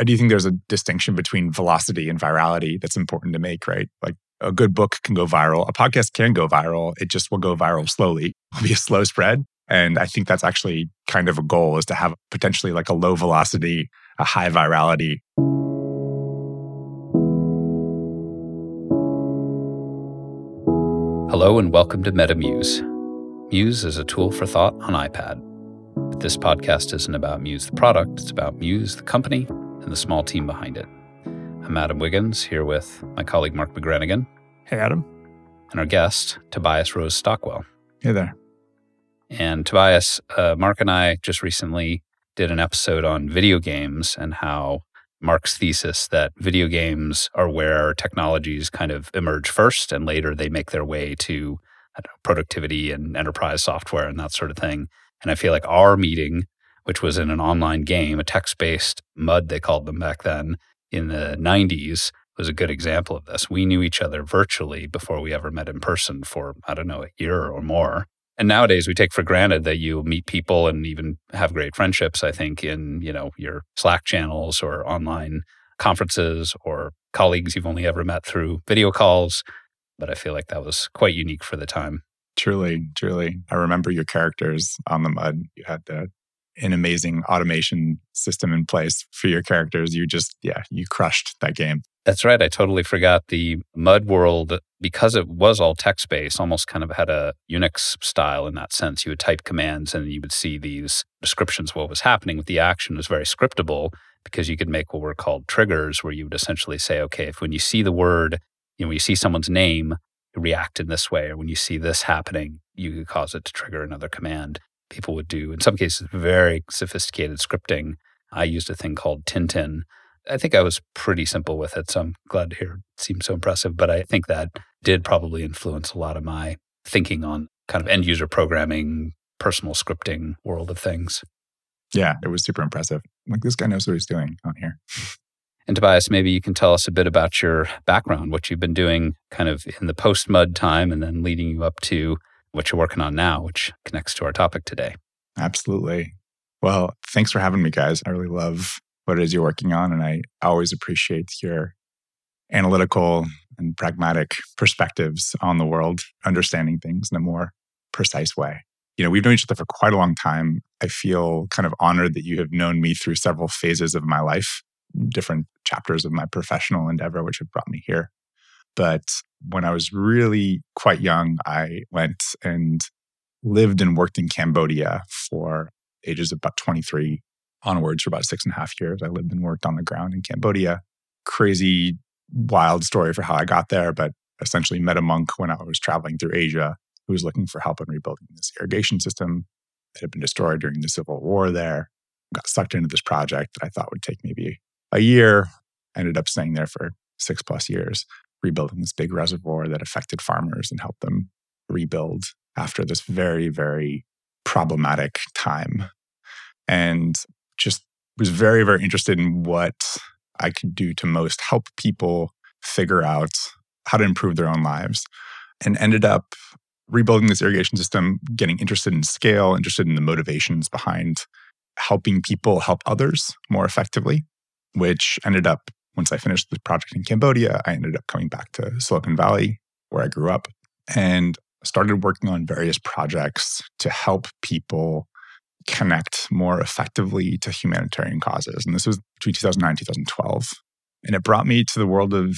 I do think there's a distinction between velocity and virality that's important to make, right? Like a good book can go viral. A podcast can go viral. It just will go viral slowly. It'll be a slow spread. And I think that's actually kind of a goal, is to have potentially like a low velocity, a high virality. Hello and welcome to MetaMuse. Muse is a tool for thought on iPad. But this podcast isn't about Muse the product. It's about Muse the company and the small team behind it. I'm Adam Wiggins, here with my colleague Mark McGranigan. Hey, Adam. And our guest, Tobias Rose Stockwell. Hey there. And Tobias, Mark and I just recently did an episode on video games and how Mark's thesis that video games are where technologies kind of emerge first and later they make their way to productivity and enterprise software and that sort of thing. And I feel like our meeting, which was in an online game, a text-based MUD, they called them back then, in the 90s, was a good example of this. We knew each other virtually before we ever met in person for, I don't know, a year or more. And nowadays we take for granted that you meet people and even have great friendships, I think, in, you know, your Slack channels or online conferences or colleagues you've only ever met through video calls. But I feel like that was quite unique for the time. Truly, truly. I remember your characters on the MUD. You had an amazing automation system in place for your characters. You just, you crushed that game. That's right. I totally forgot the MUD world, because it was all text-based, almost kind of had a Unix style in that sense. You would type commands and you would see these descriptions of what was happening with the action. It was very scriptable because you could make what were called triggers, where you would essentially say, okay, if when you see the word, you know, when you see someone's name, you react in this way, or when you see this happening, you could cause it to trigger another command. People would do, in some cases, very sophisticated scripting. I used a thing called Tintin. I think I was pretty simple with it, so I'm glad to hear it seemed so impressive. But I think that did probably influence a lot of my thinking on kind of end-user programming, personal scripting world of things. Yeah, it was super impressive. Like, this guy knows what he's doing on here. And Tobias, maybe you can tell us a bit about your background, what you've been doing kind of in the post-MUD time, and then leading you up to what you're working on now, which connects to our topic today. Absolutely. Well, thanks for having me, guys. I really love what it is you're working on, and I always appreciate your analytical and pragmatic perspectives on the world, understanding things in a more precise way. You know, we've known each other for quite a long time. I feel kind of honored that you have known me through several phases of my life, different chapters of my professional endeavor, which have brought me here. But when I was really quite young, I went and lived and worked in Cambodia for ages about 23 onwards, for about 6.5 years. I lived and worked on the ground in Cambodia. Crazy, wild story for how I got there, but essentially met a monk when I was traveling through Asia who was looking for help in rebuilding this irrigation system that had been destroyed during the Civil War there. Got sucked into this project that I thought would take maybe a year. Ended up staying there for 6+ years. Rebuilding this big reservoir that affected farmers and helped them rebuild after this very, very problematic time. And just was very, very interested in what I could do to most help people figure out how to improve their own lives. And ended up rebuilding this irrigation system, getting interested in scale, interested in the motivations behind helping people help others more effectively, which ended up, once I finished the project in Cambodia, I ended up coming back to Silicon Valley, where I grew up, and started working on various projects to help people connect more effectively to humanitarian causes. And this was between 2009 and 2012. And it brought me to the world of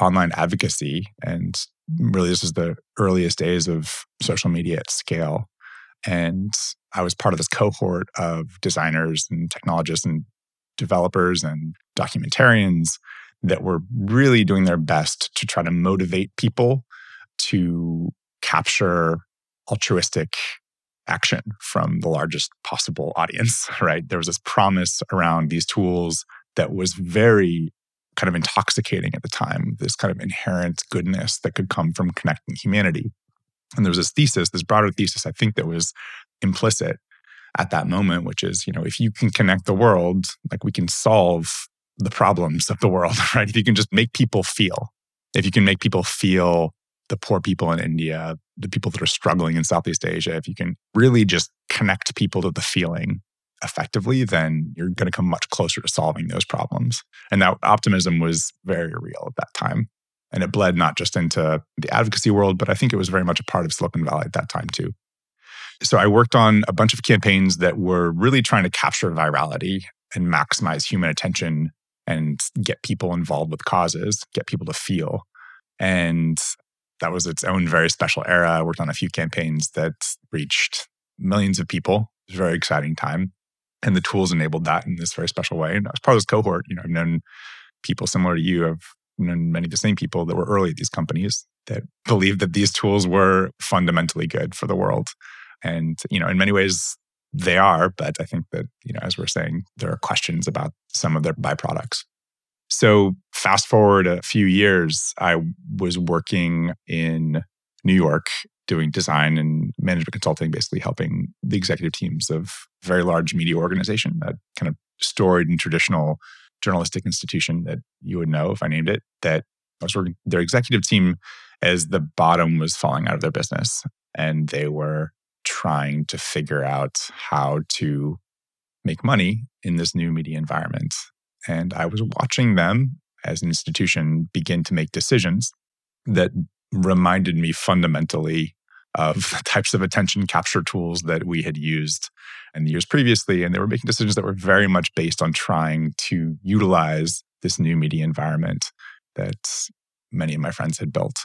online advocacy. And really, this was the earliest days of social media at scale. And I was part of this cohort of designers and technologists and developers and documentarians that were really doing their best to try to motivate people to capture altruistic action from the largest possible audience, right? There was this promise around these tools that was very kind of intoxicating at the time, this kind of inherent goodness that could come from connecting humanity. And there was this thesis, this broader thesis, I think, that was implicit at that moment, which is, you know, if you can connect the world, like, we can solve the problems of the world, right? If you can just make people feel, if you can make people feel the poor people in India, the people that are struggling in Southeast Asia, if you can really just connect people to the feeling effectively, then you're going to come much closer to solving those problems. And that optimism was very real at that time. And it bled not just into the advocacy world, but I think it was very much a part of Silicon Valley at that time too. So I worked on a bunch of campaigns that were really trying to capture virality and maximize human attention and get people involved with causes, get people to feel. And that was its own very special era. I worked on a few campaigns that reached millions of people. It was a very exciting time. And the tools enabled that in this very special way. And I was part of this cohort. You know, I've known people similar to you. I've known many of the same people that were early at these companies that believed that these tools were fundamentally good for the world. And, you know, in many ways they are, but I think that, you know, as we're saying, there are questions about some of their byproducts. So fast forward a few years, I was working in New York doing design and management consulting, basically helping the executive teams of a very large media organization, that kind of storied and traditional journalistic institution that you would know if I named it, that I was working their executive team as the bottom was falling out of their business. And they were trying to figure out how to make money in this new media environment. And I was watching them as an institution begin to make decisions that reminded me fundamentally of the types of attention capture tools that we had used in the years previously. And they were making decisions that were very much based on trying to utilize this new media environment that many of my friends had built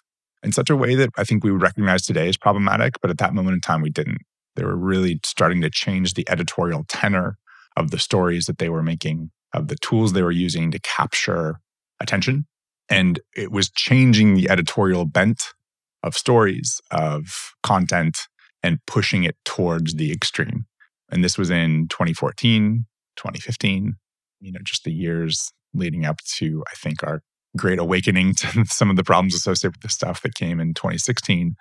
in such a way that I think we would recognize today as problematic, but at that moment in time, we didn't. They were really starting to change the editorial tenor of the stories that they were making, of the tools they were using to capture attention. And it was changing the editorial bent of stories, of content, and pushing it towards the extreme. And this was in 2014, 2015, you know, just the years leading up to, I think, our great awakening to some of the problems associated with the stuff that came in 2016.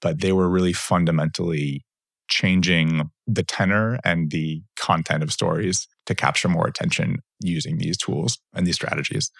But they were really fundamentally changing the tenor and the content of stories to capture more attention using these tools and these strategies.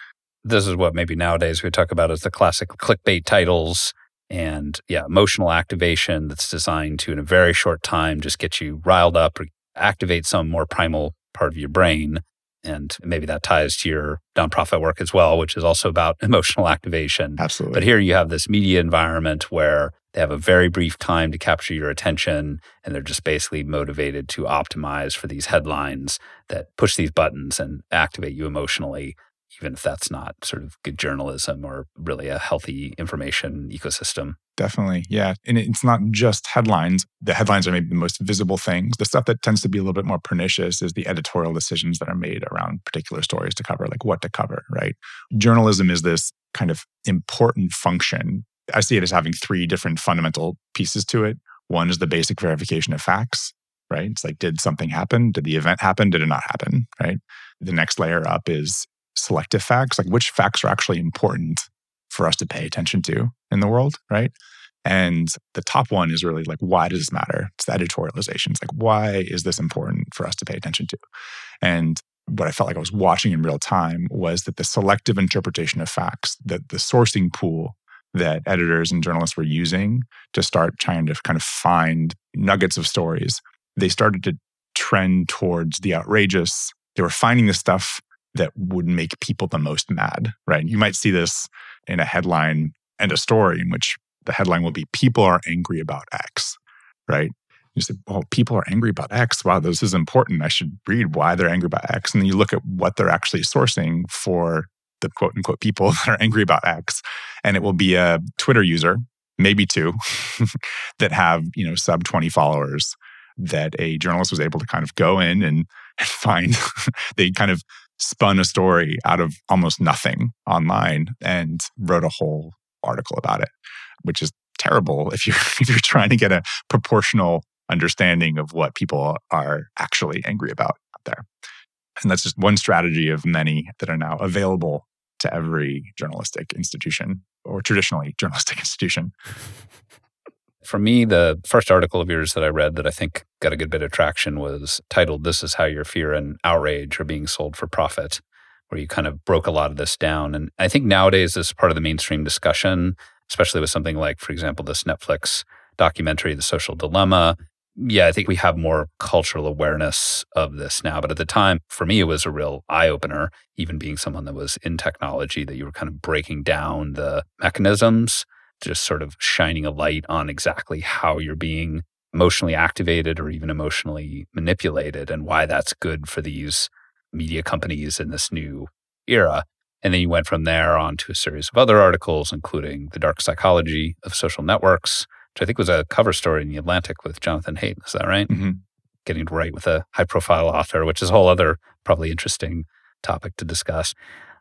This is what maybe nowadays we talk about as the classic clickbait titles and emotional activation that's designed to, in a very short time, just get you riled up or activate some more primal part of your brain. And maybe that ties to your nonprofit work as well, which is also about emotional activation. Absolutely. But here you have this media environment where they have a very brief time to capture your attention, and they're just basically motivated to optimize for these headlines that push these buttons and activate you emotionally, even if that's not sort of good journalism or really a healthy information ecosystem. Definitely, yeah. And it's not just headlines. The headlines are maybe the most visible things. The stuff that tends to be a little bit more pernicious is the editorial decisions that are made around particular stories to cover, like what to cover, right? Journalism is this kind of important function. I see it as having three different fundamental pieces to it. One is the basic verification of facts, right? It's like, did something happen? Did the event happen? Did it not happen, right? The next layer up is selective facts, like which facts are actually important for us to pay attention to in the world, right? And the top one is really like, why does this matter? It's the editorialization. It's like, why is this important for us to pay attention to? And what I felt like I was watching in real time was that the selective interpretation of facts, that the sourcing pool that editors and journalists were using to start trying to kind of find nuggets of stories, they started to trend towards the outrageous. They were finding this stuff that would make people the most mad, right? You might see this in a headline and a story in which the headline will be, people are angry about X, right? You say, well, people are angry about X. Wow, this is important. I should read why they're angry about X. And then you look at what they're actually sourcing for the quote unquote people that are angry about X. And it will be a Twitter user, maybe two, that have, you know, sub 20 followers that a journalist was able to kind of go in and find. They kind of spun a story out of almost nothing online and wrote a whole article about it, which is terrible if you're trying to get a proportional understanding of what people are actually angry about out there. And that's just one strategy of many that are now available to every journalistic institution, or traditionally journalistic institution. For me, the first article of yours that I read that I think got a good bit of traction was titled, "This is How Your Fear and Outrage Are Being Sold for Profit," where you kind of broke a lot of this down. And I think nowadays this is part of the mainstream discussion, especially with something like, for example, this Netflix documentary, The Social Dilemma, yeah, I think we have more cultural awareness of this now. But at the time, for me, it was a real eye-opener, even being someone that was in technology, that you were kind of breaking down the mechanisms, just sort of shining a light on exactly how you're being emotionally activated or even emotionally manipulated and why that's good for these media companies in this new era. And then you went from there on to a series of other articles, including The Dark Psychology of Social Networks, which I think was a cover story in The Atlantic with Jonathan Haidt. Is that right? Mm-hmm. Getting to write with a high-profile author, which is a whole other probably interesting topic to discuss.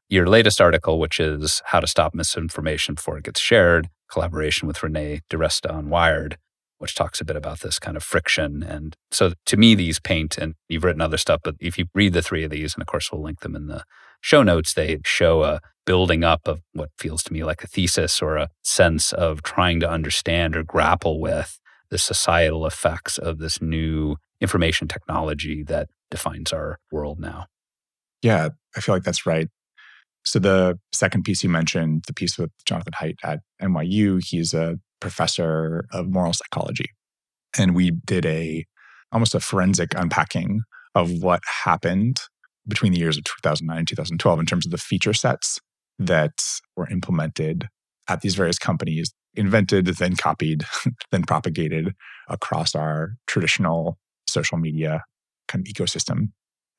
Your latest article, which is How to Stop Misinformation Before It Gets Shared, collaboration with Renee DiResta on Wired, which talks a bit about this kind of friction. And so to me, these paint, and you've written other stuff, but if you read the three of these, and of course we'll link them in the show notes, they show a building up of what feels to me like a thesis or a sense of trying to understand or grapple with the societal effects of this new information technology that defines our world now. Yeah, I feel like that's right. So the second piece you mentioned, the piece with Jonathan Haidt at NYU, he's a professor of moral psychology. And we did almost a forensic unpacking of what happened between the years of 2009 and 2012 in terms of the feature sets that were implemented at these various companies, invented, then copied, then propagated across our traditional social media kind of ecosystem.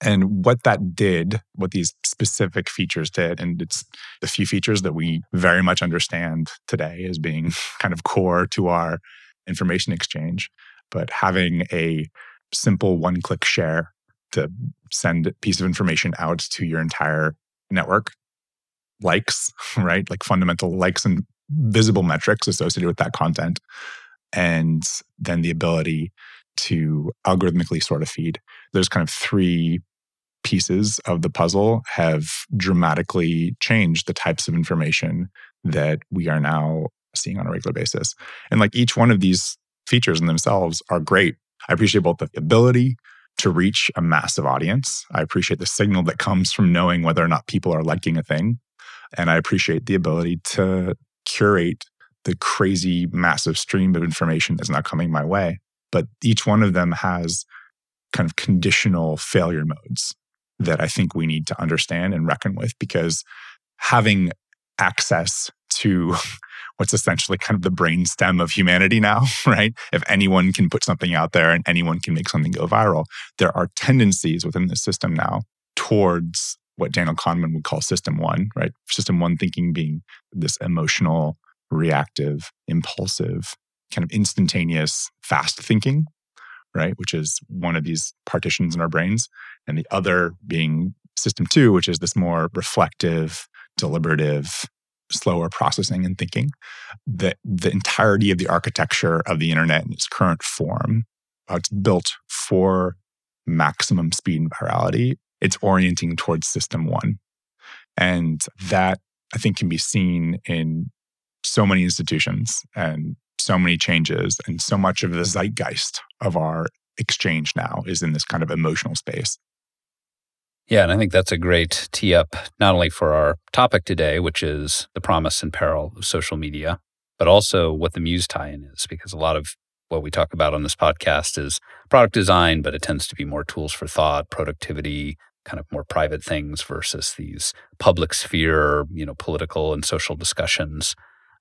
And what that did, what these specific features did, and it's the few features that we very much understand today as being kind of core to our information exchange, but having a simple one-click share to send a piece of information out to your entire network, likes, right? Like fundamental likes and visible metrics associated with that content, and then the ability to algorithmically sort of feed. Those kind of three pieces of the puzzle have dramatically changed the types of information that we are now seeing on a regular basis. And like each one of these features in themselves are great. I appreciate both the ability to reach a massive audience. I appreciate the signal that comes from knowing whether or not people are liking a thing. And I appreciate the ability to curate the crazy massive stream of information that's now coming my way. But each one of them has kind of conditional failure modes that I think we need to understand and reckon with, because having access to what's essentially kind of the brainstem of humanity now, right? If anyone can put something out there and anyone can make something go viral, there are tendencies within the system now towards what Daniel Kahneman would call system one, right? System one thinking being this emotional, reactive, impulsive, kind of instantaneous, fast thinking, right? Which is one of these partitions in our brains. And the other being system two, which is this more reflective, deliberative, slower processing and thinking. That the entirety of the architecture of the internet in its current form, it's built for maximum speed and virality. It's orienting towards system one. And that, I think, can be seen in so many institutions and so many changes, and so much of the zeitgeist of our exchange now is in this kind of emotional space. Yeah, and I think that's a great tee up, not only for our topic today, which is the promise and peril of social media, but also what the Muse tie-in is, because a lot of what we talk about on this podcast is product design, but it tends to be more tools for thought, productivity, kind of more private things versus these public sphere, political and social discussions.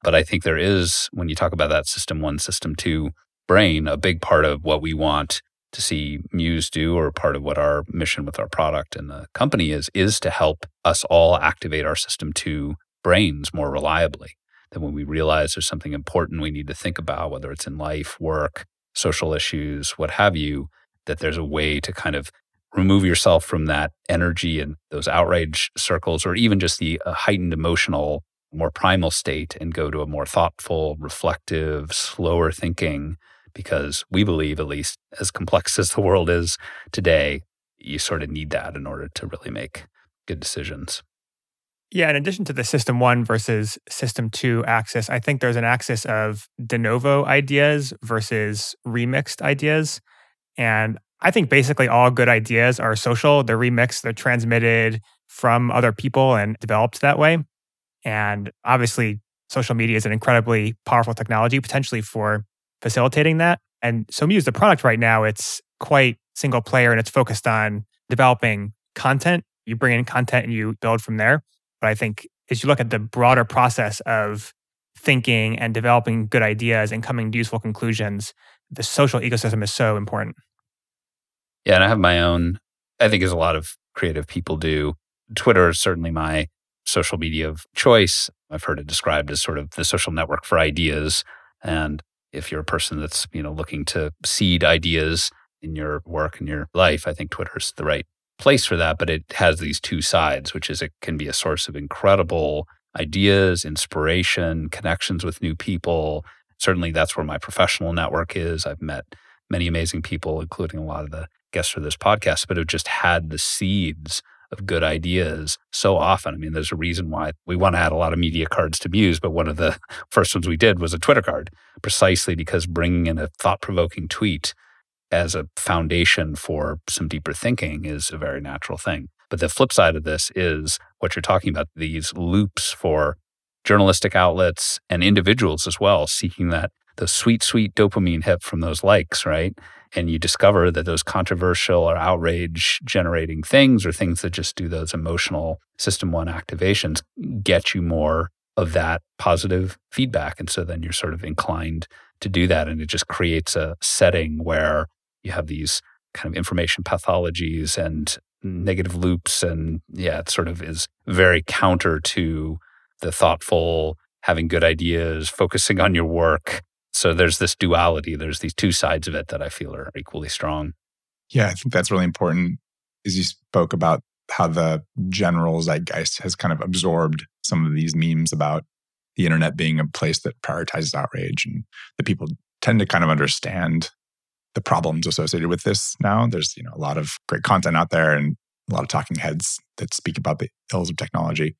But I think there is, when you talk about that system one, system two brain, a big part of what we want to see Muse do, or part of what our mission with our product and the company is to help us all activate our system two brains more reliably. That when we realize there's something important we need to think about, whether it's in life, work, social issues, what have you, that there's a way to kind of remove yourself from that energy and those outrage circles, or even just the heightened emotional, more primal state, and go to a more thoughtful, reflective, slower thinking, because we believe, at least as complex as the world is today, you sort of need that in order to really make good decisions. Yeah, in addition to the system one versus system two axis, I think there's an axis of de novo ideas versus remixed ideas. And I think basically all good ideas are social. They're remixed, they're transmitted from other people and developed that way. And obviously, social media is an incredibly powerful technology, potentially for facilitating that. And so Muse, the product right now, it's quite single player and it's focused on developing content. You bring in content and you build from there. But I think as you look at the broader process of thinking and developing good ideas and coming to useful conclusions, the social ecosystem is so important. Yeah, and I have my own, I think as a lot of creative people do, Twitter is certainly my social media of choice. I've heard it described as sort of the social network for ideas. And if you're a person that's, you know, looking to seed ideas in your work and your life, I think Twitter's the right place for that. But it has these two sides, which is it can be a source of incredible ideas, inspiration, connections with new people. Certainly that's where my professional network is. I've met many amazing people, including a lot of the guests for this podcast, but have just had the seeds of good ideas so often. I mean, there's a reason why we want to add a lot of media cards to Muse, but one of the first ones we did was a Twitter card, precisely because bringing in a thought-provoking tweet as a foundation for some deeper thinking is a very natural thing. But the flip side of this is what you're talking about, these loops for journalistic outlets and individuals as well, seeking that the sweet, sweet dopamine hit from those likes, right? And you discover that those controversial or outrage-generating things or things that just do those emotional System 1 activations get you more of that positive feedback. And so then you're sort of inclined to do that. And it just creates a setting where you have these kind of information pathologies and negative loops. And yeah, it sort of is very counter to the thoughtful, having good ideas, focusing on your work. So there's this duality. There's these two sides of it that I feel are equally strong. Yeah, I think that's really important. As you spoke about how the general zeitgeist has kind of absorbed some of these memes about the internet being a place that prioritizes outrage, and that people tend to kind of understand the problems associated with this now. There's, you know, a lot of great content out there and a lot of talking heads that speak about the ills of technology.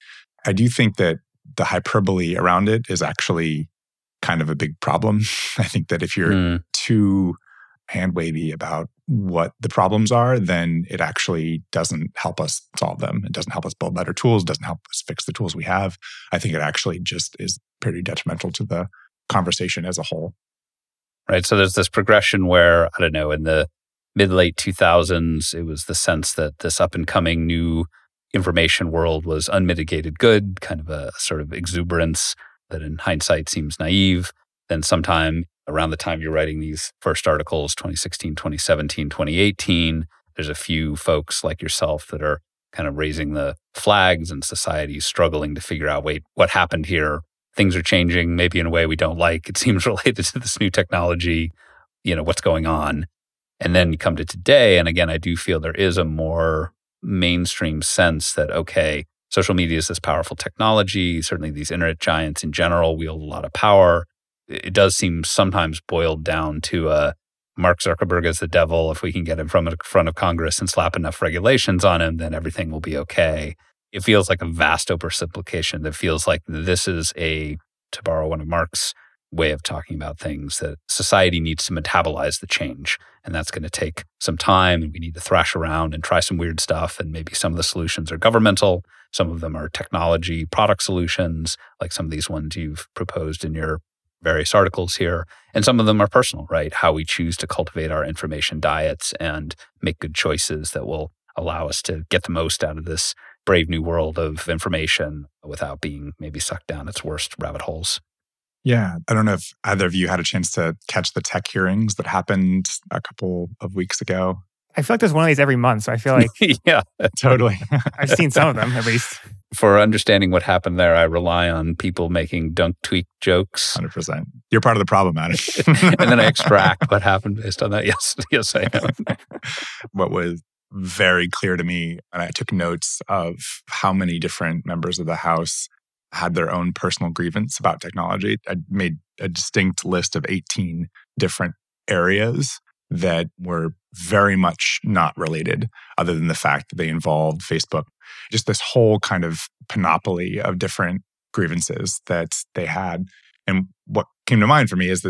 I do think that the hyperbole around it is actually kind of a big problem. I think that if you're too hand-wavy about what the problems are, then it actually doesn't help us solve them. It doesn't help us build better tools, doesn't help us fix the tools we have. I think it actually just is pretty detrimental to the conversation as a whole. Right. So there's this progression where, I don't know, in the mid-late 2000s, it was the sense that this up-and-coming new information world was unmitigated good, kind of a sort of exuberance that in hindsight seems naive. Then sometime around the time you're writing these first articles, 2016, 2017, 2018, there's a few folks like yourself that are kind of raising the flags, and society's struggling to figure out, wait, what happened here? Things are changing, maybe in a way we don't like. It seems related to this new technology. You know, what's going on? And then you come to today, and again, I do feel there is a more mainstream sense that, okay, social media is this powerful technology. Certainly these internet giants in general wield a lot of power. It does seem sometimes boiled down to Mark Zuckerberg is the devil. If we can get him from in front of Congress and slap enough regulations on him, then everything will be okay. It feels like a vast oversimplification that feels like this is a, to borrow one of Mark's way of talking about things, that society needs to metabolize the change. And that's going to take some time, and we need to thrash around and try some weird stuff. And maybe some of the solutions are governmental. Some of them are technology product solutions, like some of these ones you've proposed in your various articles here. And some of them are personal, right? How we choose to cultivate our information diets and make good choices that will allow us to get the most out of this brave new world of information without being maybe sucked down its worst rabbit holes. Yeah. I don't know if either of you had a chance to catch the tech hearings that happened a couple of weeks ago. I feel like there's one of these every month. So I feel like... yeah, totally. I've seen some of them, at least. For understanding what happened there, I rely on people making dunk tweak jokes. 100%. You're part of the problem, Adam. And then I extract what happened based on that. Yes, I am. What was very clear to me, and I took notes of how many different members of the House had their own personal grievance about technology. I made a distinct list of 18 different areas that were very much not related, other than the fact that they involved Facebook. Just this whole kind of panoply of different grievances that they had. And what came to mind for me is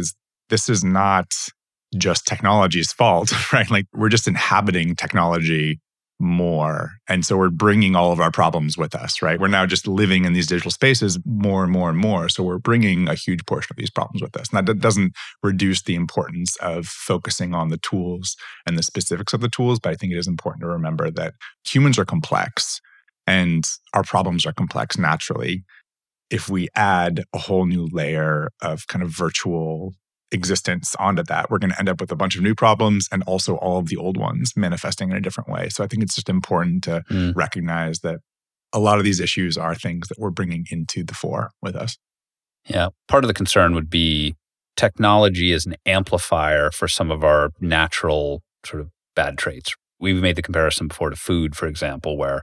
this is not just technology's fault, right? Like, we're just inhabiting technology more. And so we're bringing all of our problems with us, right? We're now just living in these digital spaces more and more and more. So we're bringing a huge portion of these problems with us. And that doesn't reduce the importance of focusing on the tools and the specifics of the tools, but I think it is important to remember that humans are complex and our problems are complex naturally. If we add a whole new layer of kind of virtual existence onto that, we're going to end up with a bunch of new problems and also all of the old ones manifesting in a different way. So I think it's just important to recognize that a lot of these issues are things that we're bringing into the fore with us. Yeah. Part of the concern would be technology is an amplifier for some of our natural sort of bad traits. We've made the comparison before to food, for example, where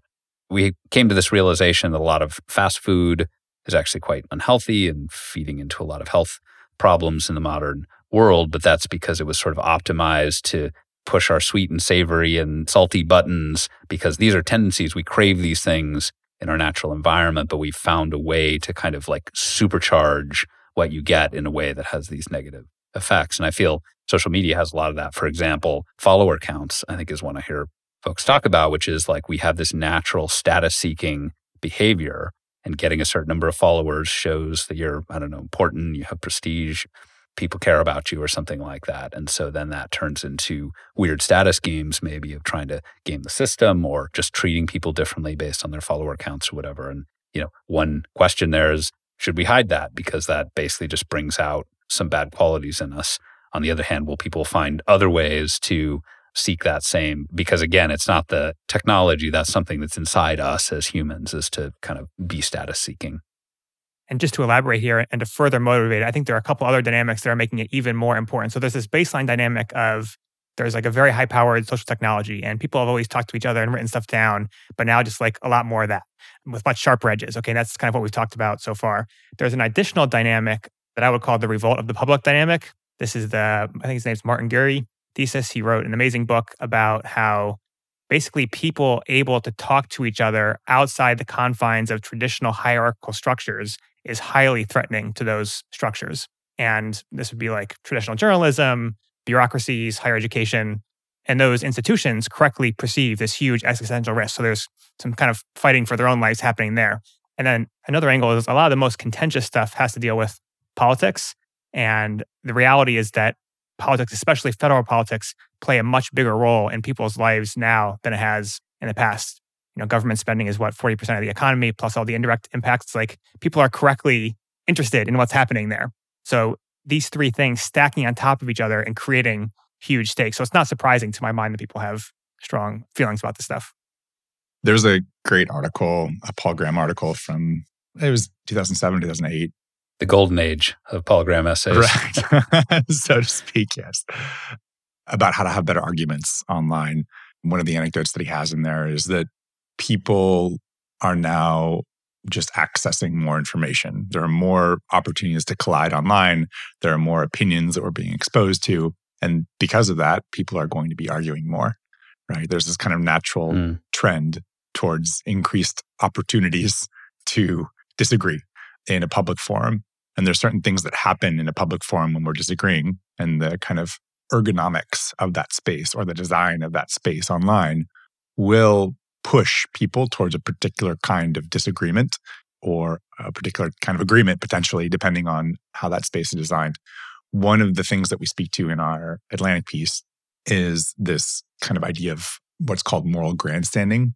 we came to this realization that a lot of fast food is actually quite unhealthy and feeding into a lot of health problems in the modern world, but that's because it was sort of optimized to push our sweet and savory and salty buttons, because these are tendencies. We crave these things in our natural environment, but we found a way to kind of like supercharge what you get in a way that has these negative effects. And I feel social media has a lot of that. For example, follower counts, I think, is one I hear folks talk about, which is like we have this natural status-seeking behavior. And getting a certain number of followers shows that you're, I don't know, important, you have prestige, people care about you or something like that. And so then that turns into weird status games, maybe, of trying to game the system or just treating people differently based on their follower counts or whatever. And, you know, one question there is, should we hide that? Because that basically just brings out some bad qualities in us. On the other hand, will people find other ways to seek that same, because again, it's not the technology, that's something that's inside us as humans, is to kind of be status seeking. And just to elaborate here and to further motivate it, I think there are a couple other dynamics that are making it even more important. So there's this baseline dynamic of there's like a very high powered social technology and people have always talked to each other and written stuff down, but now just like a lot more of that with much sharper edges. Okay, that's kind of what we've talked about so far. There's an additional dynamic that I would call the revolt of the public dynamic. This is I think his name's Martin Gary. Thesis. He wrote an amazing book about how basically people able to talk to each other outside the confines of traditional hierarchical structures is highly threatening to those structures. And this would be like traditional journalism, bureaucracies, higher education, and those institutions correctly perceive this huge existential risk. So there's some kind of fighting for their own lives happening there. And then another angle is a lot of the most contentious stuff has to deal with politics. And the reality is that politics, especially federal politics, play a much bigger role in people's lives now than it has in the past. You know, government spending is what, 40% of the economy, plus all the indirect impacts. Like, people are correctly interested in what's happening there. So these three things stacking on top of each other and creating huge stakes. So it's not surprising to my mind that people have strong feelings about this stuff. There's a great article, a Paul Graham article from, it was 2007, 2008. The golden age of Paul Graham essays. Right. So to speak, yes. About how to have better arguments online. One of the anecdotes that he has in there is that people are now just accessing more information. There are more opportunities to collide online. There are more opinions that we're being exposed to. And because of that, people are going to be arguing more, right? There's this kind of natural trend towards increased opportunities to disagree in a public forum. And there's certain things that happen in a public forum when we're disagreeing, and the kind of ergonomics of that space or the design of that space online will push people towards a particular kind of disagreement or a particular kind of agreement, potentially, depending on how that space is designed. One of the things that we speak to in our Atlantic piece is this kind of idea of what's called moral grandstanding.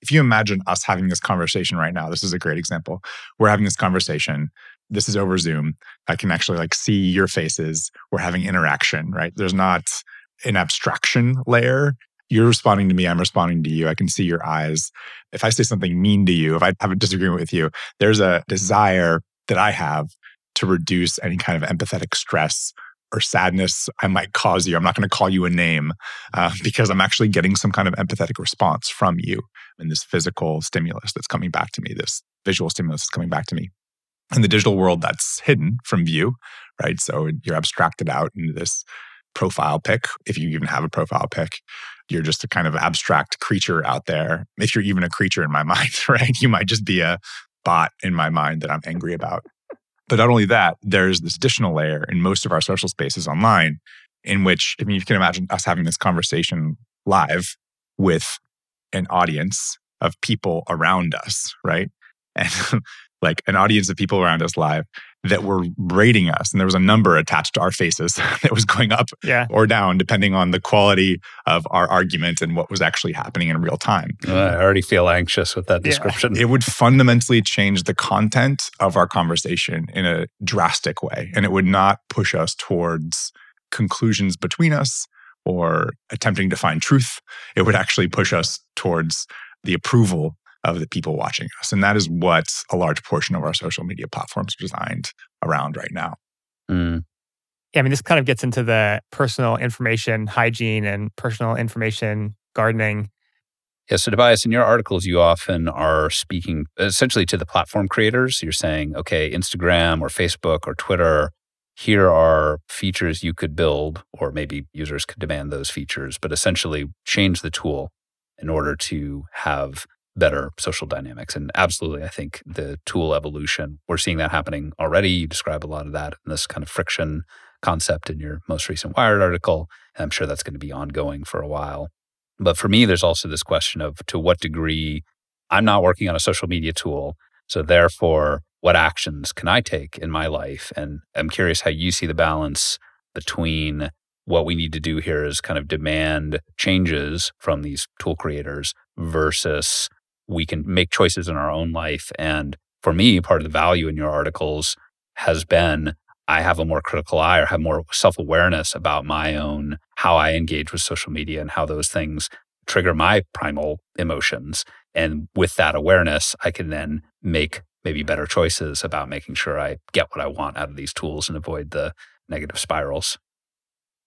If you imagine us having this conversation right now, this is a great example. We're having this conversation. This is over Zoom. I can actually like see your faces. We're having interaction, right? There's not an abstraction layer. You're responding to me. I'm responding to you. I can see your eyes. If I say something mean to you, if I have a disagreement with you, there's a desire that I have to reduce any kind of empathetic stress or sadness I might cause you. I'm not going to call you a name because I'm actually getting some kind of empathetic response from you in this physical stimulus that's coming back to me, this visual stimulus that's coming back to me. In the digital world, that's hidden from view, right? So you're abstracted out into this profile pic. If you even have a profile pic, you're just a kind of abstract creature out there. If you're even a creature in my mind, right? You might just be a bot in my mind that I'm angry about. But not only that, there's this additional layer in most of our social spaces online in which, I mean, you can imagine us having this conversation live with an audience of people around us, right? And like an audience of people around us live that were rating us. And there was a number attached to our faces that was going up or down, depending on the quality of our argument and what was actually happening in real time. I already feel anxious with that description. It would fundamentally change the content of our conversation in a drastic way. And it would not push us towards conclusions between us or attempting to find truth. It would actually push us towards the approval of the people watching us. And that is what a large portion of our social media platforms are designed around right now. Mm. Yeah, I mean, this kind of gets into the personal information hygiene and personal information gardening. Yeah, so Tobias, in your articles, you often are speaking essentially to the platform creators. You're saying, okay, Instagram or Facebook or Twitter, here are features you could build, or maybe users could demand those features, but essentially change the tool in order to have better social dynamics. And absolutely, I think the tool evolution, we're seeing that happening already. You describe a lot of that in this kind of friction concept in your most recent Wired article. And I'm sure that's going to be ongoing for a while. But for me, there's also this question of to what degree I'm not working on a social media tool. So therefore, what actions can I take in my life? And I'm curious how you see the balance between what we need to do here is kind of demand changes from these tool creators versus we can make choices in our own life. And for me, part of the value in your articles has been, I have a more critical eye or have more self-awareness about my own, how I engage with social media and how those things trigger my primal emotions. And with that awareness, I can then make maybe better choices about making sure I get what I want out of these tools and avoid the negative spirals.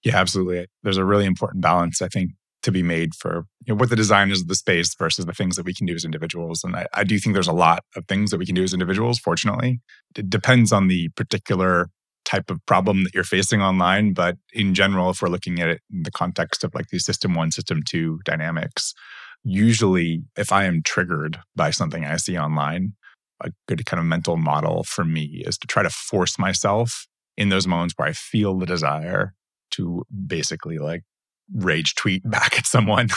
Yeah, absolutely. There's a really important balance, I think, to be made for what the design is of the space versus the things that we can do as individuals. And I do think there's a lot of things that we can do as individuals, fortunately. It depends on the particular type of problem that you're facing online. But in general, if we're looking at it in the context of like these system one, system two dynamics, usually if I am triggered by something I see online, a good kind of mental model for me is to try to force myself in those moments where I feel the desire to basically like rage tweet back at someone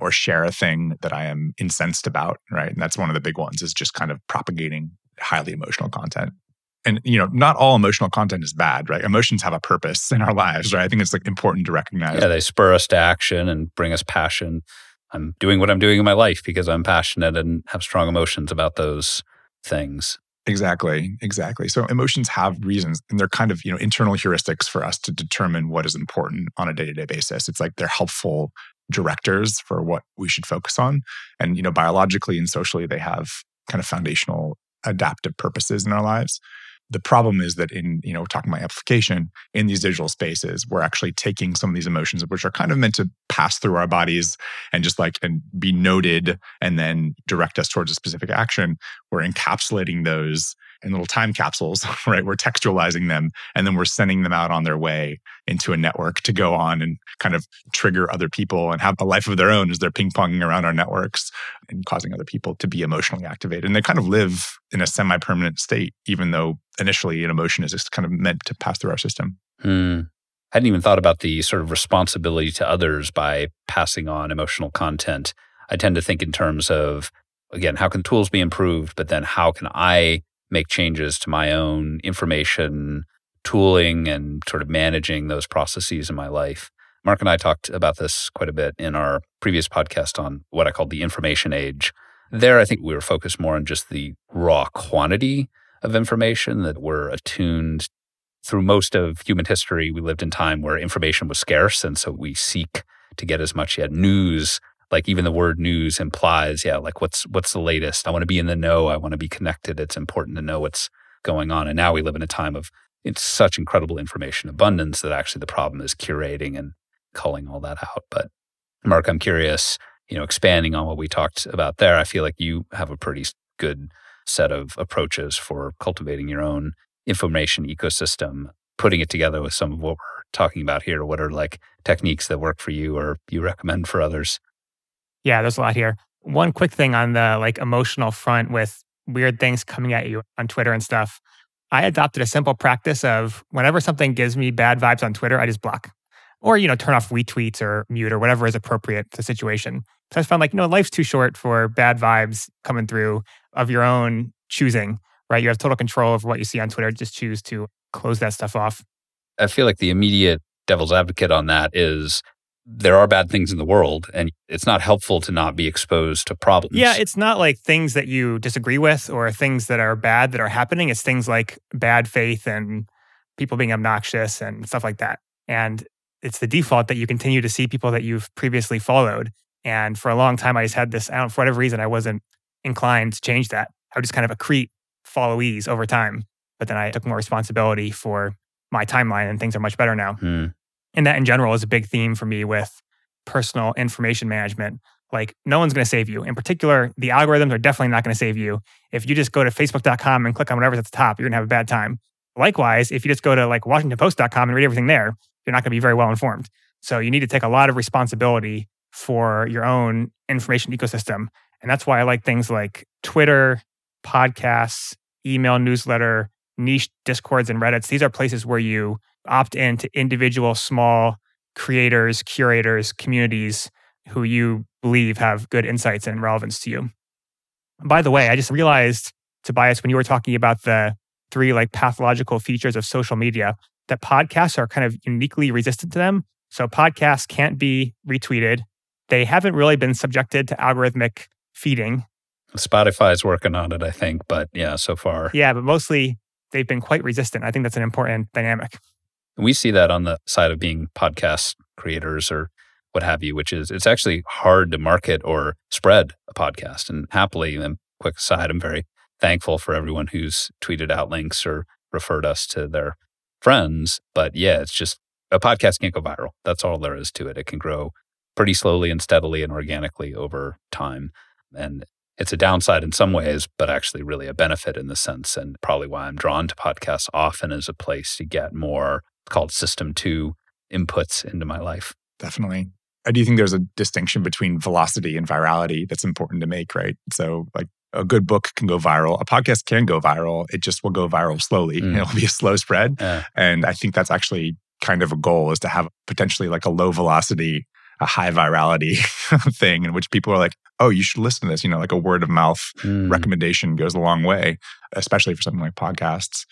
or share a thing that I am incensed about, right? And that's one of the big ones, is just kind of propagating highly emotional content. And, not all emotional content is bad, right? Emotions have a purpose in our lives, right? I think it's like important to recognize. Yeah, they spur us to action and bring us passion. I'm doing what I'm doing in my life because I'm passionate and have strong emotions about those things. Exactly. So emotions have reasons, and they're kind of, internal heuristics for us to determine what is important on a day-to-day basis. It's like they're helpful directors for what we should focus on. And, biologically and socially, they have kind of foundational adaptive purposes in our lives. The problem is that in, talking about amplification, in these digital spaces, we're actually taking some of these emotions, which are kind of meant to pass through our bodies and just and be noted and then direct us towards a specific action. We're encapsulating those in little time capsules, right? We're textualizing them, and then we're sending them out on their way into a network to go on and kind of trigger other people and have a life of their own as they're ping-ponging around our networks and causing other people to be emotionally activated. And they kind of live in a semi-permanent state, even though initially an emotion is just kind of meant to pass through our system. I hadn't even thought about the sort of responsibility to others by passing on emotional content. I tend to think in terms of, again, how can tools be improved, but then how can I make changes to my own information, tooling, and sort of managing those processes in my life. Mark and I talked about this quite a bit in our previous podcast on what I called the information age. There, I think we were focused more on just the raw quantity of information that we're attuned. Through most of human history, we lived in time where information was scarce, and so we seek to get as much news. Like even the word news implies, what's the latest? I want to be in the know. I want to be connected. It's important to know what's going on. And now we live in a time of it's such incredible information abundance that actually the problem is curating and culling all that out. But Mark, I'm curious, expanding on what we talked about there, I feel like you have a pretty good set of approaches for cultivating your own information ecosystem, putting it together with some of what we're talking about here. What are techniques that work for you or you recommend for others? Yeah, there's a lot here. One quick thing on the emotional front with weird things coming at you on Twitter and stuff. I adopted a simple practice of whenever something gives me bad vibes on Twitter, I just block or, turn off retweets or mute or whatever is appropriate to the situation. So I just found like, you know, life's too short for bad vibes coming through of your own choosing, right? You have total control over what you see on Twitter. Just choose to close that stuff off. I feel like the immediate devil's advocate on that is there are bad things in the world and it's not helpful to not be exposed to problems. Yeah, it's not like things that you disagree with or things that are bad that are happening. It's things like bad faith and people being obnoxious and stuff like that. And it's the default that you continue to see people that you've previously followed. And for a long time, I just had this, for whatever reason, I wasn't inclined to change that. I would just kind of accrete followees over time. But then I took more responsibility for my timeline and things are much better now. Hmm. And that in general is a big theme for me with personal information management. Like no one's going to save you. In particular, the algorithms are definitely not going to save you. If you just go to facebook.com and click on whatever's at the top, you're going to have a bad time. Likewise, if you just go to like washingtonpost.com and read everything there, you're not going to be very well informed. So you need to take a lot of responsibility for your own information ecosystem. And that's why I like things like Twitter, podcasts, email newsletter, niche Discords and Reddits. These are places where you opt into individual small creators, curators, communities who you believe have good insights and relevance to you. By the way, I just realized, Tobias, when you were talking about the 3 like pathological features of social media, that podcasts are kind of uniquely resistant to them. So podcasts can't be retweeted. They haven't really been subjected to algorithmic feeding. Spotify's working on it, I think, but yeah, so far. Yeah, but mostly they've been quite resistant. I think that's an important dynamic. We see that on the side of being podcast creators or what have you, which is it's actually hard to market or spread a podcast. And happily, and quick aside, I'm very thankful for everyone who's tweeted out links or referred us to their friends. But yeah, it's just a podcast can't go viral. That's all there is to it. It can grow pretty slowly and steadily and organically over time. And it's a downside in some ways, but actually really a benefit in the sense, and probably why I'm drawn to podcasts often as a place to get more called system 2 inputs into my life. Definitely. I do think there's a distinction between velocity and virality that's important to make, right? So like a good book can go viral. A podcast can go viral. It just will go viral slowly. Mm. It'll be a slow spread. Yeah. And I think that's actually kind of a goal, is to have potentially like a low velocity, a high virality thing in which people are like, oh, you should listen to this. You know, like a word of mouth recommendation goes a long way, especially for something like podcasts.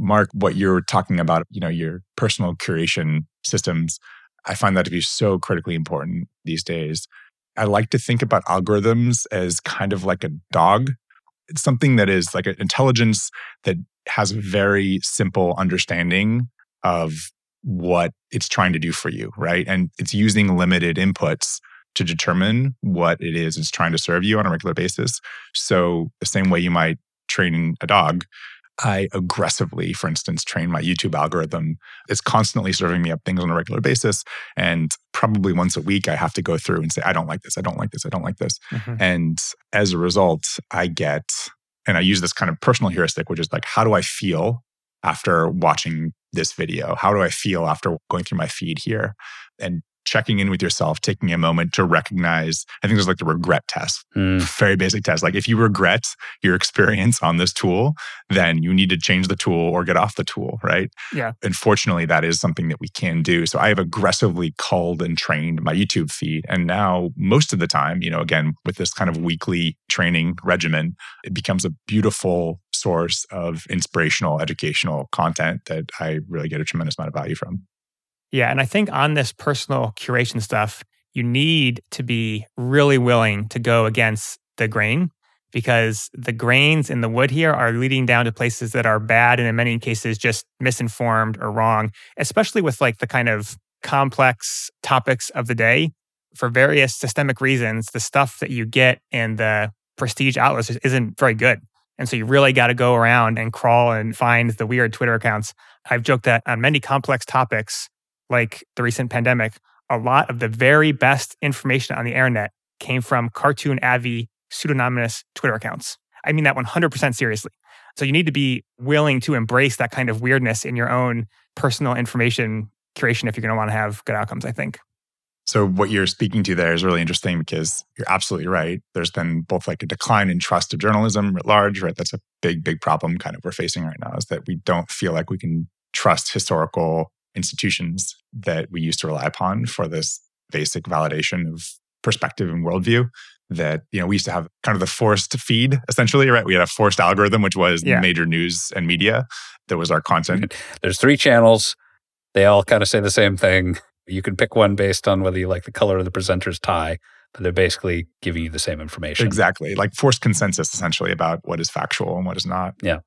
Mark, what you're talking about, you know, your personal curation systems, I find that to be so critically important these days. I like to think about algorithms as kind of like a dog. It's something that is like an intelligence that has a very simple understanding of what it's trying to do for you, right? And it's using limited inputs to determine what it is it's trying to serve you on a regular basis. So the same way you might train a dog, I aggressively, for instance, train my YouTube algorithm. It's constantly serving me up things on a regular basis. And probably once a week, I have to go through and say, I don't like this, I don't like this, I don't like this. Mm-hmm. And as a result, I get, and I use this kind of personal heuristic, which is like, how do I feel after watching this video? How do I feel after going through my feed here? And checking in with yourself, taking a moment to recognize, I think there's like the regret test, very basic test. Like if you regret your experience on this tool, then you need to change the tool or get off the tool, right? Yeah. Unfortunately, that is something that we can do. So I have aggressively culled and trained my YouTube feed. And now most of the time, you know, again, with this kind of weekly training regimen, it becomes a beautiful source of inspirational, educational content that I really get a tremendous amount of value from. Yeah, and I think on this personal curation stuff, you need to be really willing to go against the grain, because the grains in the wood here are leading down to places that are bad and in many cases just misinformed or wrong, especially with like the kind of complex topics of the day. For various systemic reasons, the stuff that you get in the prestige outlets isn't very good. And so you really got to go around and crawl and find the weird Twitter accounts. I've joked that on many complex topics, like the recent pandemic, a lot of the very best information on the internet came from cartoon-avvy, pseudonymous Twitter accounts. I mean that 100% seriously. So you need to be willing to embrace that kind of weirdness in your own personal information curation if you're going to want to have good outcomes, I think. So what you're speaking to there is really interesting, because you're absolutely right. There's been both like a decline in trust of journalism writ large, right? That's a big, big problem kind of we're facing right now, is that we don't feel like we can trust historical institutions that we used to rely upon for this basic validation of perspective and worldview that, you know, we used to have kind of the forced feed, essentially, right? We had a forced algorithm, which was major news and media. That was our content. There's three channels. They all kind of say the same thing. You can pick one based on whether you like the color of the presenter's tie, but they're basically giving you the same information. Exactly. Like forced consensus, essentially, about what is factual and what is not. Yeah.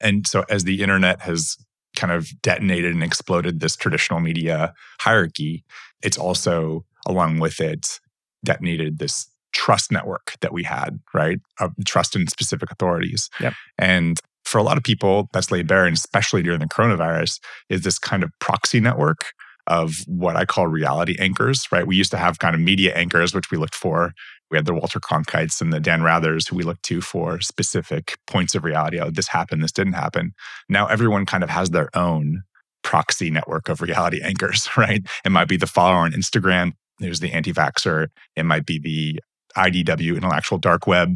And so as the internet has kind of detonated and exploded this traditional media hierarchy, it's also, along with it, detonated this trust network that we had, right? Of trust in specific authorities. Yep. And for a lot of people, that's laid bare, and especially during the coronavirus, is this kind of proxy network of what I call reality anchors, right? We used to have kind of media anchors, which we looked for. We had the Walter Cronkites and the Dan Rathers, who we looked to for specific points of reality. Oh, this happened, this didn't happen. Now everyone kind of has their own proxy network of reality anchors, right? It might be the follower on Instagram. There's the anti-vaxxer. It might be the IDW, intellectual dark web,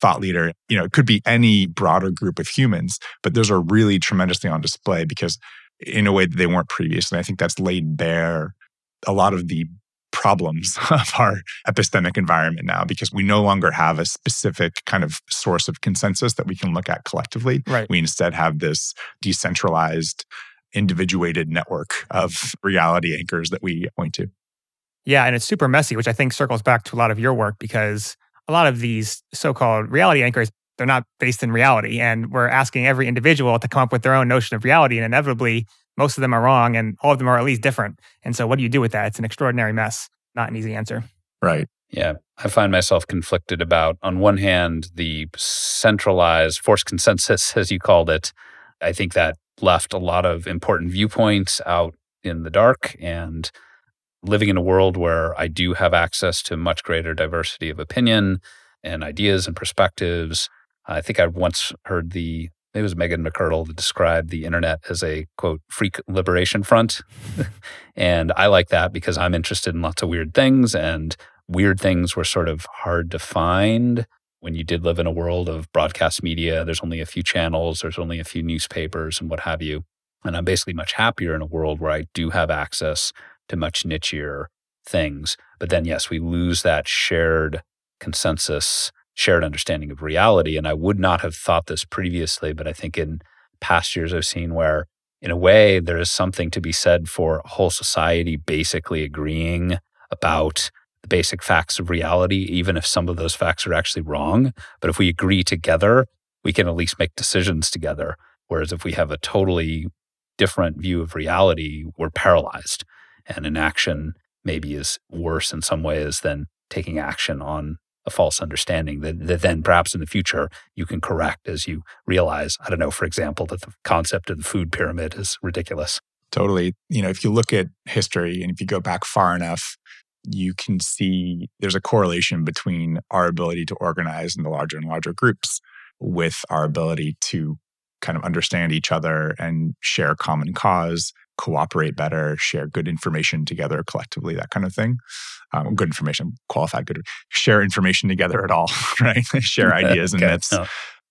thought leader. You know, it could be any broader group of humans, but those are really tremendously on display because in a way that they weren't previously. I think that's laid bare a lot of the problems of our epistemic environment now, because we no longer have a specific kind of source of consensus that we can look at collectively. Right. We instead have this decentralized, individuated network of reality anchors that we point to. Yeah, and it's super messy, which I think circles back to a lot of your work, because a lot of these so-called reality anchors, they're not based in reality. And we're asking every individual to come up with their own notion of reality. And inevitably, most of them are wrong and all of them are at least different. And so what do you do with that? It's an extraordinary mess. Not an easy answer. Right. Yeah. I find myself conflicted about, on one hand, the centralized forced consensus, as you called it. I think that left a lot of important viewpoints out in the dark, and living in a world where I do have access to much greater diversity of opinion and ideas and perspectives. I think I once heard it was Megan McArdle that described the internet as a, quote, freak liberation front. And I like that because I'm interested in lots of weird things, and weird things were sort of hard to find when you did live in a world of broadcast media. There's only a few channels, there's only a few newspapers and what have you. And I'm basically much happier in a world where I do have access to much nichier things. But then, yes, we lose that shared consensus, shared understanding of reality. And I would not have thought this previously, but I think in past years I've seen where, in a way, there is something to be said for a whole society basically agreeing about the basic facts of reality, even if some of those facts are actually wrong. But if we agree together, we can at least make decisions together. Whereas if we have a totally different view of reality, we're paralyzed. And inaction maybe is worse in some ways than taking action on a false understanding that then perhaps in the future you can correct as you realize, I don't know, for example, that the concept of the food pyramid is ridiculous. Totally. You know, if you look at history and if you go back far enough, you can see there's a correlation between our ability to organize into larger and larger groups with our ability to kind of understand each other and share a common cause, cooperate better, share good information together collectively, that kind of thing. Good information, qualified good. Share information together at all, right? Share ideas and myths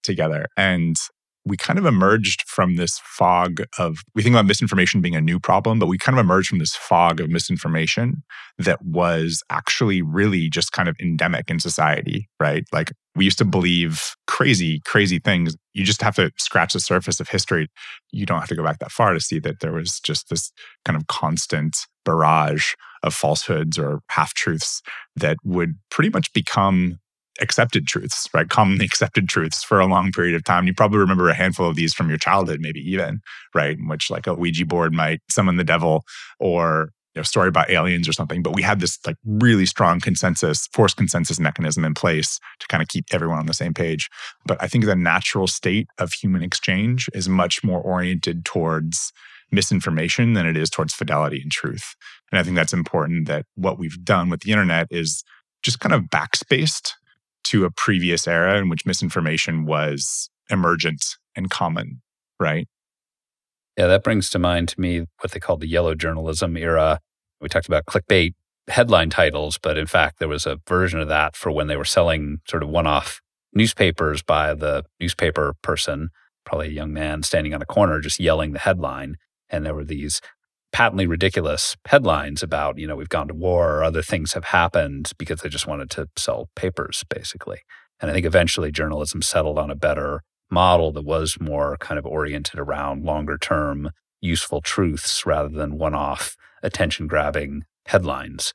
together. And we kind of emerged from this fog of, we think about misinformation being a new problem, but we kind of emerged from this fog of misinformation that was actually really just kind of endemic in society, right? Like we used to believe crazy, crazy things. You just have to scratch the surface of history. You don't have to go back that far to see that there was just this kind of constant barrage of falsehoods or half-truths that would pretty much become accepted truths, right? Commonly accepted truths for a long period of time. You probably remember a handful of these from your childhood, maybe even, right? In which like a Ouija board might summon the devil, or you know, a story about aliens or something. But we had this like really strong consensus, forced consensus mechanism in place to kind of keep everyone on the same page. But I think the natural state of human exchange is much more oriented towards misinformation than it is towards fidelity and truth. And I think that's important, that what we've done with the internet is just kind of backspaced to a previous era in which misinformation was emergent and common, right? Yeah, that brings to mind to me what they called the yellow journalism era. We talked about clickbait headline titles, but in fact, there was a version of that for when they were selling sort of one-off newspapers by the newspaper person, probably a young man standing on a corner just yelling the headline. And there were these patently ridiculous headlines about, you know, we've gone to war or other things have happened because they just wanted to sell papers, basically. And I think eventually journalism settled on a better model that was more kind of oriented around longer-term useful truths rather than one-off attention-grabbing headlines.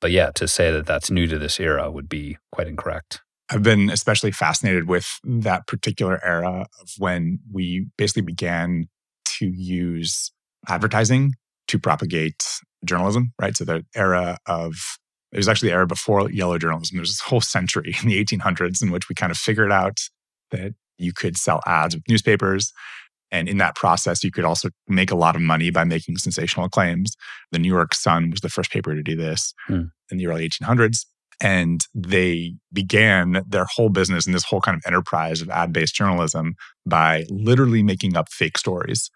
But yeah, to say that that's new to this era would be quite incorrect. I've been especially fascinated with that particular era of when we basically began to use advertising to propagate journalism, right? So the era of, it was actually the era before yellow journalism. There was this whole century in the 1800s in which we kind of figured out that you could sell ads with newspapers. And in that process, you could also make a lot of money by making sensational claims. The New York Sun was the first paper to do this in the early 1800s. And they began their whole business and this whole kind of enterprise of ad-based journalism by literally making up fake stories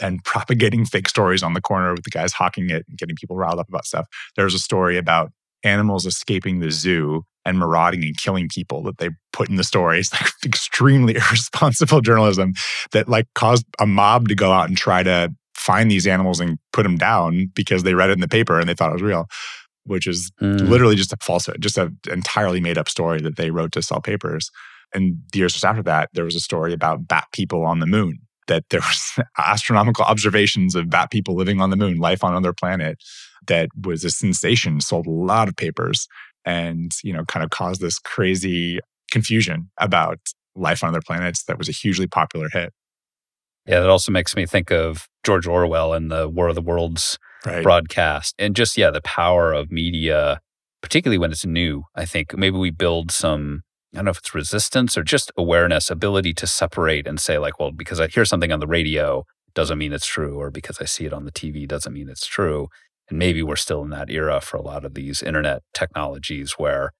and propagating fake stories on the corner with the guys hawking it and getting people riled up about stuff. There was a story about animals escaping the zoo and marauding and killing people that they put in the stories, like extremely irresponsible journalism that like caused a mob to go out and try to find these animals and put them down because they read it in the paper and they thought it was real, which is literally just a falsehood, just an entirely made up story that they wrote to sell papers. And years just after that, there was a story about bat people on the moon, that there was astronomical observations of bat people living on the moon, life on another planet, that was a sensation, sold a lot of papers and, you know, kind of caused this crazy confusion about life on other planets that was a hugely popular hit. Yeah, that also makes me think of George Orwell and the War of the Worlds broadcast. And just, the power of media, particularly when it's new, I think. Maybe we build some, I don't know if it's resistance or just awareness, ability to separate and say like, well, because I hear something on the radio doesn't mean it's true, or because I see it on the TV doesn't mean it's true. And maybe we're still in that era for a lot of these internet technologies where,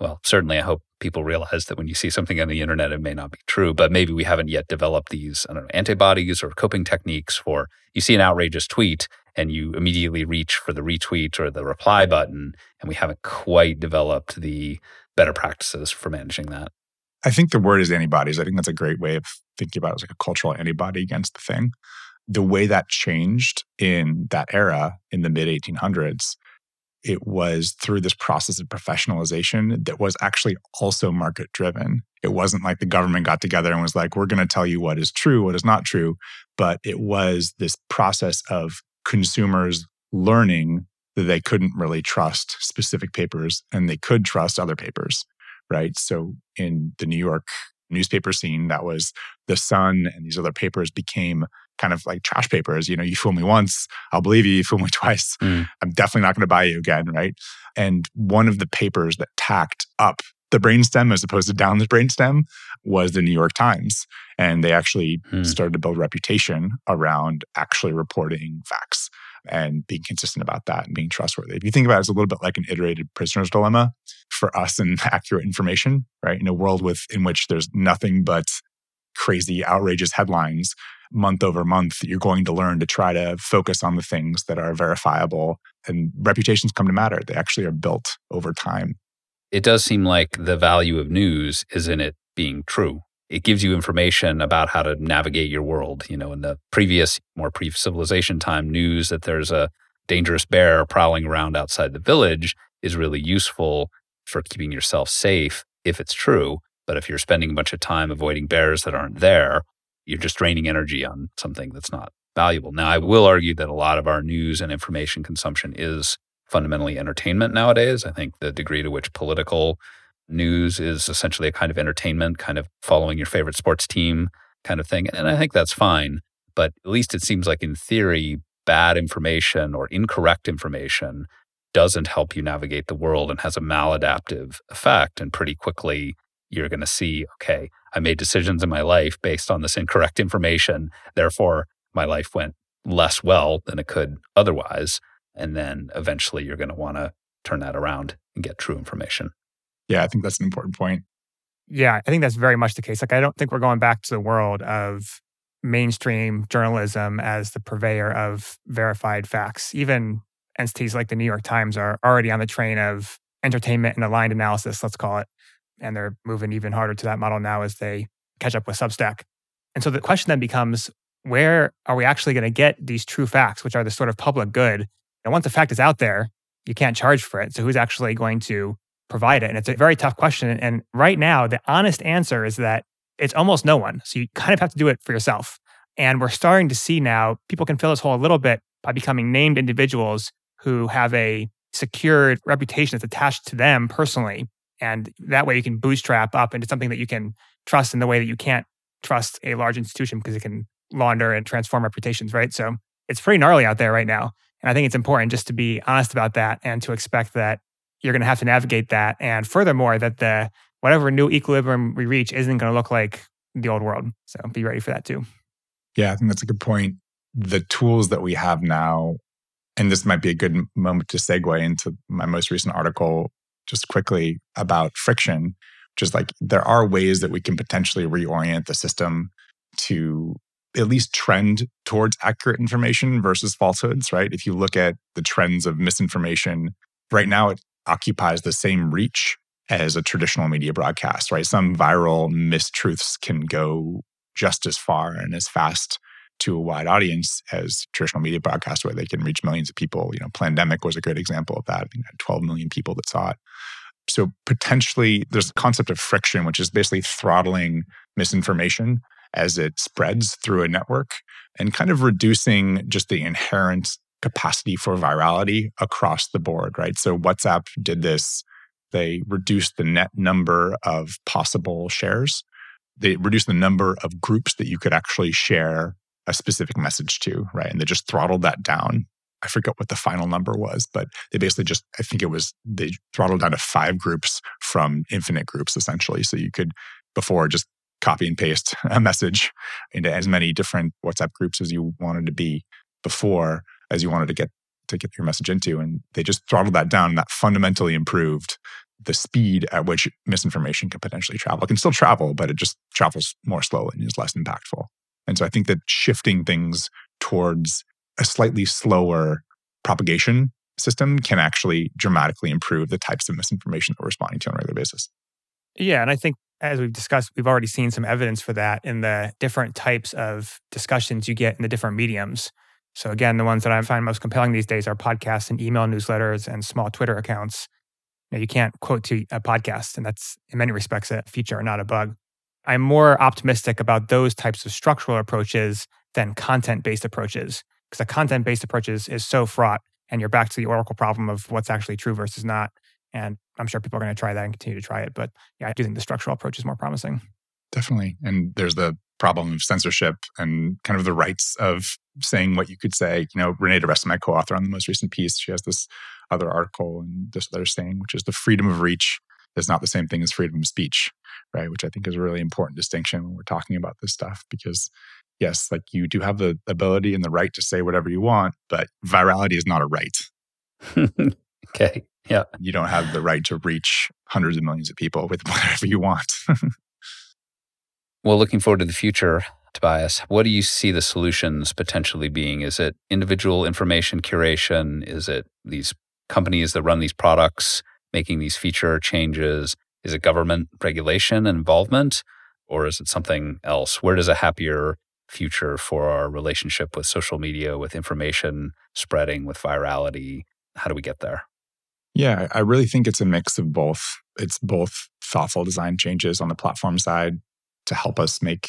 well, certainly I hope people realize that when you see something on the internet, it may not be true, but maybe we haven't yet developed these, I don't know, antibodies or coping techniques for, you see an outrageous tweet and you immediately reach for the retweet or the reply button, and we haven't quite developed the better practices for managing that. I think the word is antibodies. I think that's a great way of thinking about it as like a cultural antibody against the thing. The way that changed in that era, in the mid-1800s, it was through this process of professionalization that was actually also market-driven. It wasn't like the government got together and was like, we're going to tell you what is true, what is not true. But it was this process of consumers learning that they couldn't really trust specific papers and they could trust other papers, right? So in the New York newspaper scene, that was The Sun and these other papers became kind of like trash papers. You know, you fool me once, I'll believe you. You fool me twice, I'm definitely not going to buy you again, right? And one of the papers that tacked up the brainstem as opposed to down the brainstem was the New York Times. And they actually started to build reputation around actually reporting facts and being consistent about that and being trustworthy. If you think about it, it's a little bit like an iterated prisoner's dilemma for us in accurate information, right? In a world in which there's nothing but crazy, outrageous headlines month over month, you're going to learn to try to focus on the things that are verifiable. And reputations come to matter. They actually are built over time. It does seem like the value of news is in it being true. It gives you information about how to navigate your world. You know, in the previous, more pre-civilization time, news that there's a dangerous bear prowling around outside the village is really useful for keeping yourself safe if it's true. But if you're spending a bunch of time avoiding bears that aren't there, you're just draining energy on something that's not valuable. Now, I will argue that a lot of our news and information consumption is fundamentally entertainment nowadays. I think the degree to which political news is essentially a kind of entertainment, kind of following your favorite sports team kind of thing. And I think that's fine. But at least it seems like in theory, bad information or incorrect information doesn't help you navigate the world and has a maladaptive effect. And pretty quickly, you're going to see, okay, I made decisions in my life based on this incorrect information. Therefore, my life went less well than it could otherwise. And then eventually you're going to want to turn that around and get true information. Yeah, I think that's an important point. Yeah, I think that's very much the case. Like, I don't think we're going back to the world of mainstream journalism as the purveyor of verified facts. Even entities like the New York Times are already on the train of entertainment and aligned analysis, let's call it. And they're moving even harder to that model now as they catch up with Substack. And so the question then becomes, where are we actually going to get these true facts, which are the sort of public good? And once the fact is out there, you can't charge for it. So who's actually going to provide it? And it's a very tough question. And right now, the honest answer is that it's almost no one. So you kind of have to do it for yourself. And we're starting to see now, people can fill this hole a little bit by becoming named individuals who have a secured reputation that's attached to them personally. And that way you can bootstrap up into something that you can trust in the way that you can't trust a large institution, because it can launder and transform reputations, right? So it's pretty gnarly out there right now. And I think it's important just to be honest about that and to expect that you're going to have to navigate that. And furthermore, that the whatever new equilibrium we reach isn't going to look like the old world. So be ready for that too. Yeah, I think that's a good point. The tools that we have now, and this might be a good moment to segue into my most recent article just quickly about friction, just like there are ways that we can potentially reorient the system to at least trend towards accurate information versus falsehoods, right? If you look at the trends of misinformation, right now it occupies the same reach as a traditional media broadcast, right? Some viral mistruths can go just as far and as fast to a wide audience as traditional media broadcasts, where they can reach millions of people. You know, Plandemic was a great example of that. I think 12 million people that saw it. So potentially there's the concept of friction, which is basically throttling misinformation as it spreads through a network and kind of reducing just the inherent capacity for virality across the board, right? So WhatsApp did this. They reduced the net number of possible shares. They reduced the number of groups that you could actually share a specific message to, right? And they just throttled that down. I forget what the final number was, but they basically just, I think it was, they throttled down to 5 groups from infinite groups, essentially. So you could, before, just copy and paste a message into as many different WhatsApp groups as you wanted to be before, as you wanted to get your message into. And they just throttled that down. And that fundamentally improved the speed at which misinformation can potentially travel. It can still travel, but it just travels more slowly and is less impactful. And so I think that shifting things towards a slightly slower propagation system can actually dramatically improve the types of misinformation that we're responding to on a regular basis. Yeah, and I think as we've discussed, we've already seen some evidence for that in the different types of discussions you get in the different mediums. So again, the ones that I find most compelling these days are podcasts and email newsletters and small Twitter accounts. Now, you can't quote to a podcast, and that's in many respects a feature, not a bug. I'm more optimistic about those types of structural approaches than content-based approaches, because the content-based approaches is so fraught, and you're back to the Oracle problem of what's actually true versus not. And I'm sure people are going to try that and continue to try it. But yeah, I do think the structural approach is more promising. Definitely. And there's the problem of censorship and kind of the rights of saying what you could say. You know, Renee DiResta, my co-author on the most recent piece, she has this other article and this other saying, which is the freedom of reach is not the same thing as freedom of speech, right? Which I think is a really important distinction when we're talking about this stuff, because yes, like you do have the ability and the right to say whatever you want, but virality is not a right. Okay. Yeah. You don't have the right to reach hundreds of millions of people with whatever you want. Well, looking forward to the future, Tobias, what do you see the solutions potentially being? Is it individual information curation? Is it these companies that run these products making these feature changes? Is it government regulation and involvement, or is it something else? Where does a happier future for our relationship with social media, with information spreading, with virality, how do we get there? Yeah, I really think it's a mix of both. It's both thoughtful design changes on the platform side to help us make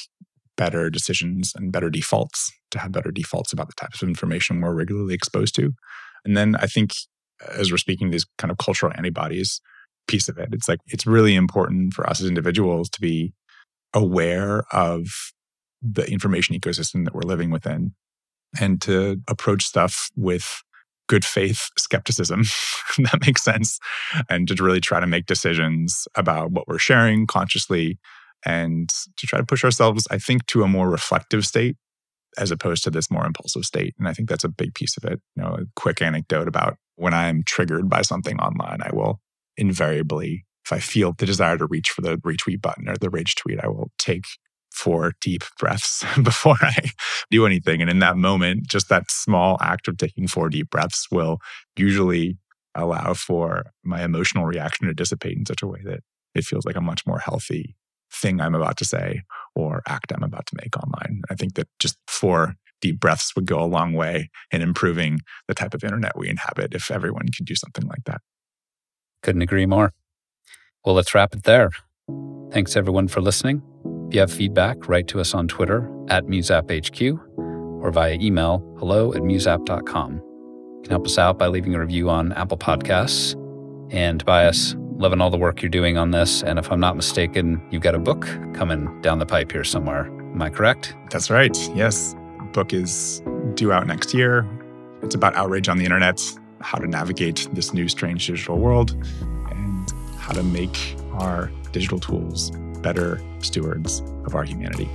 better decisions and better defaults, to have better defaults about the types of information we're regularly exposed to. And then I think as we're speaking, these kind of cultural antibodies piece of it, it's like, it's really important for us as individuals to be aware of the information ecosystem that we're living within and to approach stuff with good faith skepticism, if that makes sense, and to really try to make decisions about what we're sharing consciously and to try to push ourselves, I think, to a more reflective state as opposed to this more impulsive state. And I think that's a big piece of it. You know, a quick anecdote about when I'm triggered by something online, I will invariably, if I feel the desire to reach for the retweet button or the rage tweet, I will take 4 deep breaths before I do anything. And in that moment, just that small act of taking 4 deep breaths will usually allow for my emotional reaction to dissipate in such a way that it feels like a much more healthy thing I'm about to say or act I'm about to make online. I think that just for, deep breaths would go a long way in improving the type of internet we inhabit if everyone could do something like that. Couldn't agree more. Well, let's wrap it there. Thanks everyone for listening. If you have feedback, write to us on Twitter @MuseAppHQ or via email hello@museapp.com. You can help us out by leaving a review on Apple Podcasts. And Tobias, loving all the work you're doing on this. And if I'm not mistaken, you've got a book coming down the pipe here somewhere. Am I correct? That's right. Yes. The book is due out next year. It's about outrage on the internet, how to navigate this new strange digital world, and how to make our digital tools better stewards of our humanity.